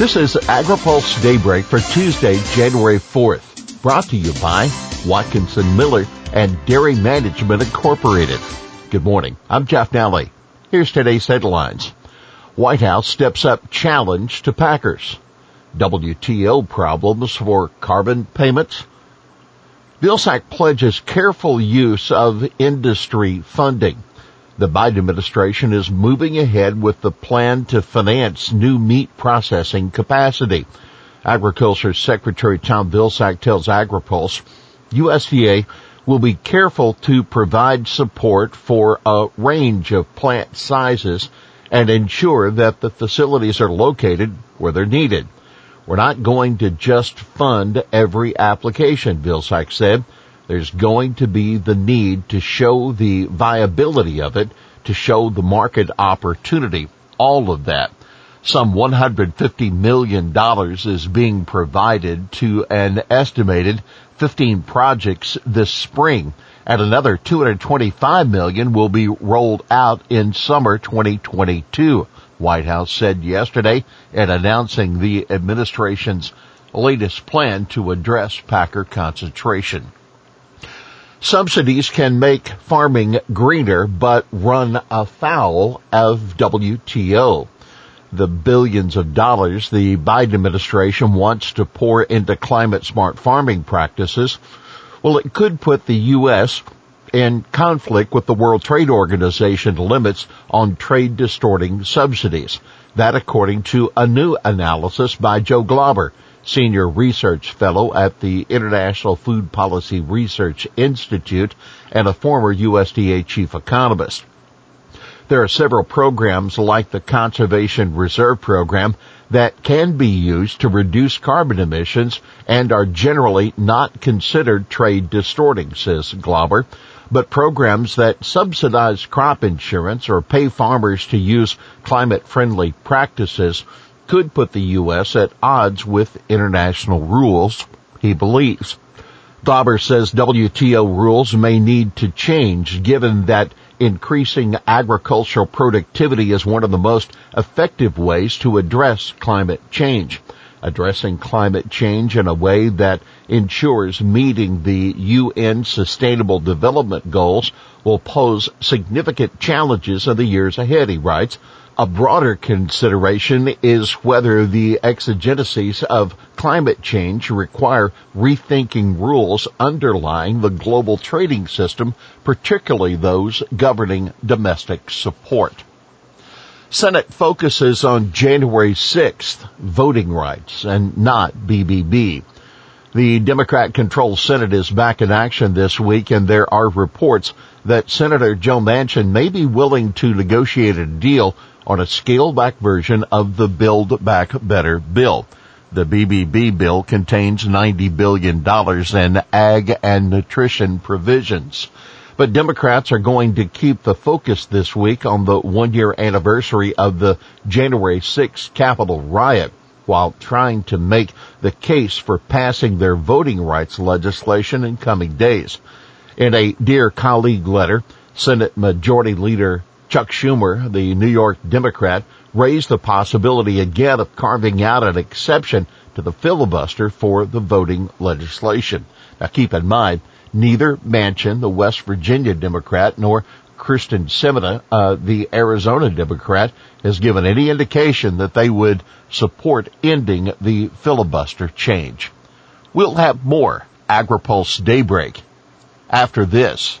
This is AgriPulse Daybreak for Tuesday, January 4th, brought to you by Watkinson Miller and Dairy Management Incorporated. Good morning. I'm Jeff Nally. Here's today's headlines. White House steps up challenge to packers. WTO problems for carbon payments. Vilsack pledges careful use of industry funding. The Biden administration is moving ahead with the plan to finance new meat processing capacity. Agriculture Secretary Tom Vilsack tells AgriPulse, USDA will be careful to provide support for a range of plant sizes and ensure that the facilities are located where they're needed. We're not going to just fund every application, Vilsack said. There's going to be the need to show the viability of it, to show the market opportunity, all of that. Some $150 million is being provided to an estimated 15 projects this spring, and another $225 million will be rolled out in summer 2022. White House said yesterday in announcing the administration's latest plan to address packer concentration. Subsidies can make farming greener, but run afoul of WTO. The billions of dollars the Biden administration wants to pour into climate-smart farming practices, well, it could put the U.S. in conflict with the World Trade Organization limits on trade-distorting subsidies. That according to a new analysis by Joe Glauber, Senior Research Fellow at the International Food Policy Research Institute and a former USDA Chief Economist. There are several programs like the Conservation Reserve Program that can be used to reduce carbon emissions and are generally not considered trade distorting, says Glauber. But programs that subsidize crop insurance or pay farmers to use climate-friendly practices could put the U.S. at odds with international rules, he believes. Glauber says WTO rules may need to change given that increasing agricultural productivity is one of the most effective ways to address climate change. Addressing climate change in a way that ensures meeting the UN Sustainable Development Goals will pose significant challenges in the years ahead, he writes. A broader consideration is whether the exigencies of climate change require rethinking rules underlying the global trading system, particularly those governing domestic support. Senate focuses on January 6th, voting rights, and not BBB. The Democrat-controlled Senate is back in action this week, and there are reports that Senator Joe Manchin may be willing to negotiate a deal on a scaled-back version of the Build Back Better bill. The BBB bill contains $90 billion in ag and nutrition provisions. But Democrats are going to keep the focus this week on the one-year anniversary of the January 6th Capitol riot, while trying to make the case for passing their voting rights legislation in coming days. In a Dear Colleague letter, Senate Majority Leader Chuck Schumer, the New York Democrat, raised the possibility again of carving out an exception to the filibuster for the voting legislation. Now keep in mind, neither Manchin, the West Virginia Democrat, nor Kristen Sinema, the Arizona Democrat, has given any indication that they would support ending the filibuster change. We'll have more AgriPulse Daybreak after this.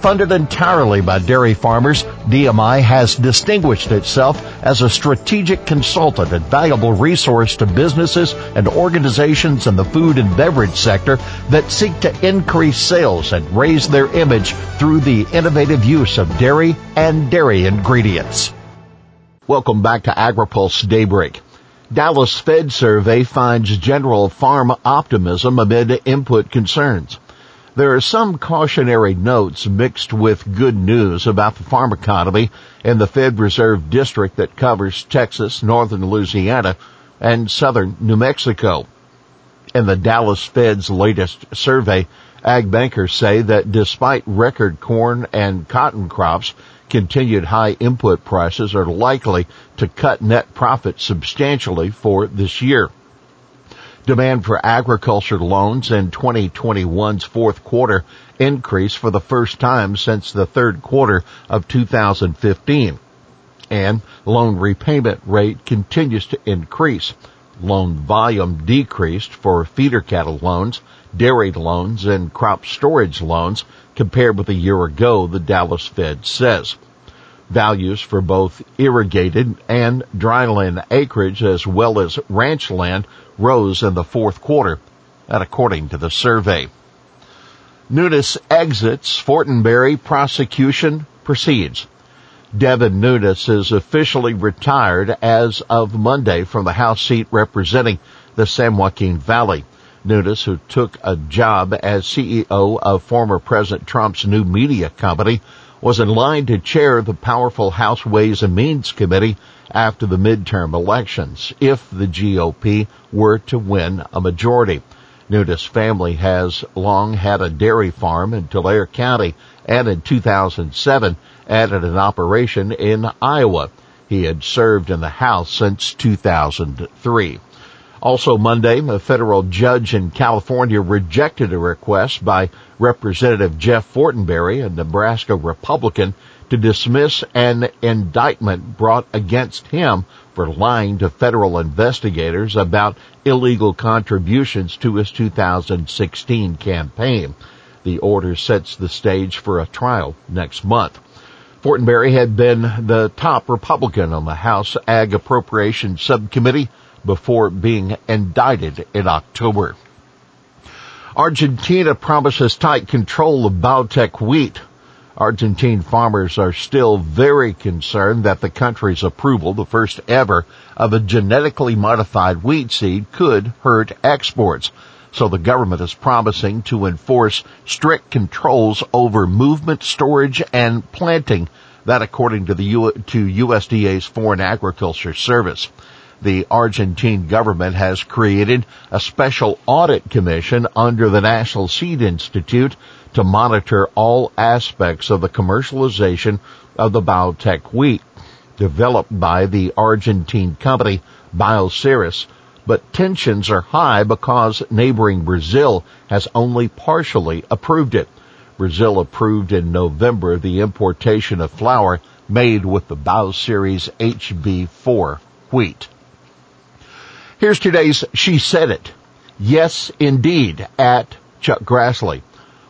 Funded entirely by dairy farmers, DMI has distinguished itself as a strategic consultant and valuable resource to businesses and organizations in the food and beverage sector that seek to increase sales and raise their image through the innovative use of dairy and dairy ingredients. Welcome back to AgriPulse Daybreak. Dallas Fed survey finds general farm optimism amid input concerns. There are some cautionary notes mixed with good news about the farm economy in the Fed Reserve District that covers Texas, northern Louisiana, and southern New Mexico. In the Dallas Fed's latest survey, ag bankers say that despite record corn and cotton crops, continued high input prices are likely to cut net profits substantially for this year. Demand for agriculture loans in 2021's fourth quarter increased for the first time since the third quarter of 2015. And loan repayment rate continues to increase. Loan volume decreased for feeder cattle loans, dairy loans, and crop storage loans compared with a year ago, the Dallas Fed says. Values for both irrigated and dryland acreage as well as ranch land rose in the fourth quarter, according to the survey. Nunes exits Fortenberry, prosecution proceeds. Devin Nunes is officially retired as of Monday from the House seat representing the San Joaquin Valley. Nunes, who took a job as CEO of former President Trump's new media company, was in line to chair the powerful House Ways and Means Committee after the midterm elections, if the GOP were to win a majority. Nunes' family has long had a dairy farm in Tulare County and in 2007 added an operation in Iowa. He had served in the House since 2003. Also Monday, a federal judge in California rejected a request by Representative Jeff Fortenberry, a Nebraska Republican, to dismiss an indictment brought against him for lying to federal investigators about illegal contributions to his 2016 campaign. The order sets the stage for a trial next month. Fortenberry had been the top Republican on the House Ag Appropriations Subcommittee before being indicted in October. Argentina promises tight control of biotech wheat. Argentine farmers are still very concerned that the country's approval, the first ever, of a genetically modified wheat seed could hurt exports. So the government is promising to enforce strict controls over movement, storage, and planting. That according to the USDA's Foreign Agriculture Service. The Argentine government has created a special audit commission under the National Seed Institute to monitor all aspects of the commercialization of the biotech wheat developed by the Argentine company Bioceres. But tensions are high because neighboring Brazil has only partially approved it. Brazil approved in November the importation of flour made with the Bioceres HB4 wheat. Here's today's She Said It. Yes, indeed, at Chuck Grassley.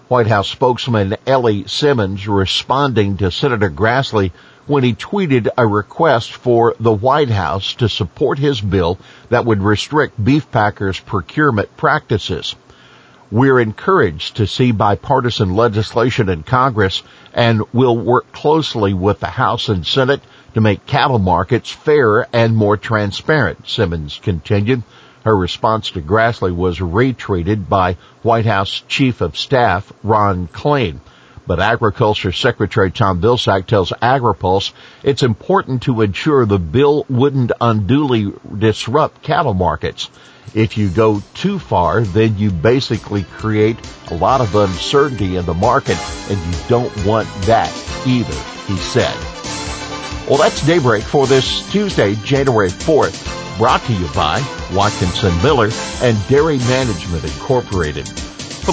White House spokesman Ellie Simmons responding to Senator Grassley when he tweeted a request for the White House to support his bill that would restrict beef packers' procurement practices. We're encouraged to see bipartisan legislation in Congress and will work closely with the House and Senate to make cattle markets fairer and more transparent, Simmons continued. Her response to Grassley was retweeted by White House Chief of Staff Ron Klain. But Agriculture Secretary Tom Vilsack tells AgriPulse it's important to ensure the bill wouldn't unduly disrupt cattle markets. If you go too far, then you basically create a lot of uncertainty in the market, and you don't want that either, he said. Well, that's Daybreak for this Tuesday, January 4th, brought to you by Watkinson Miller and Dairy Management Incorporated. For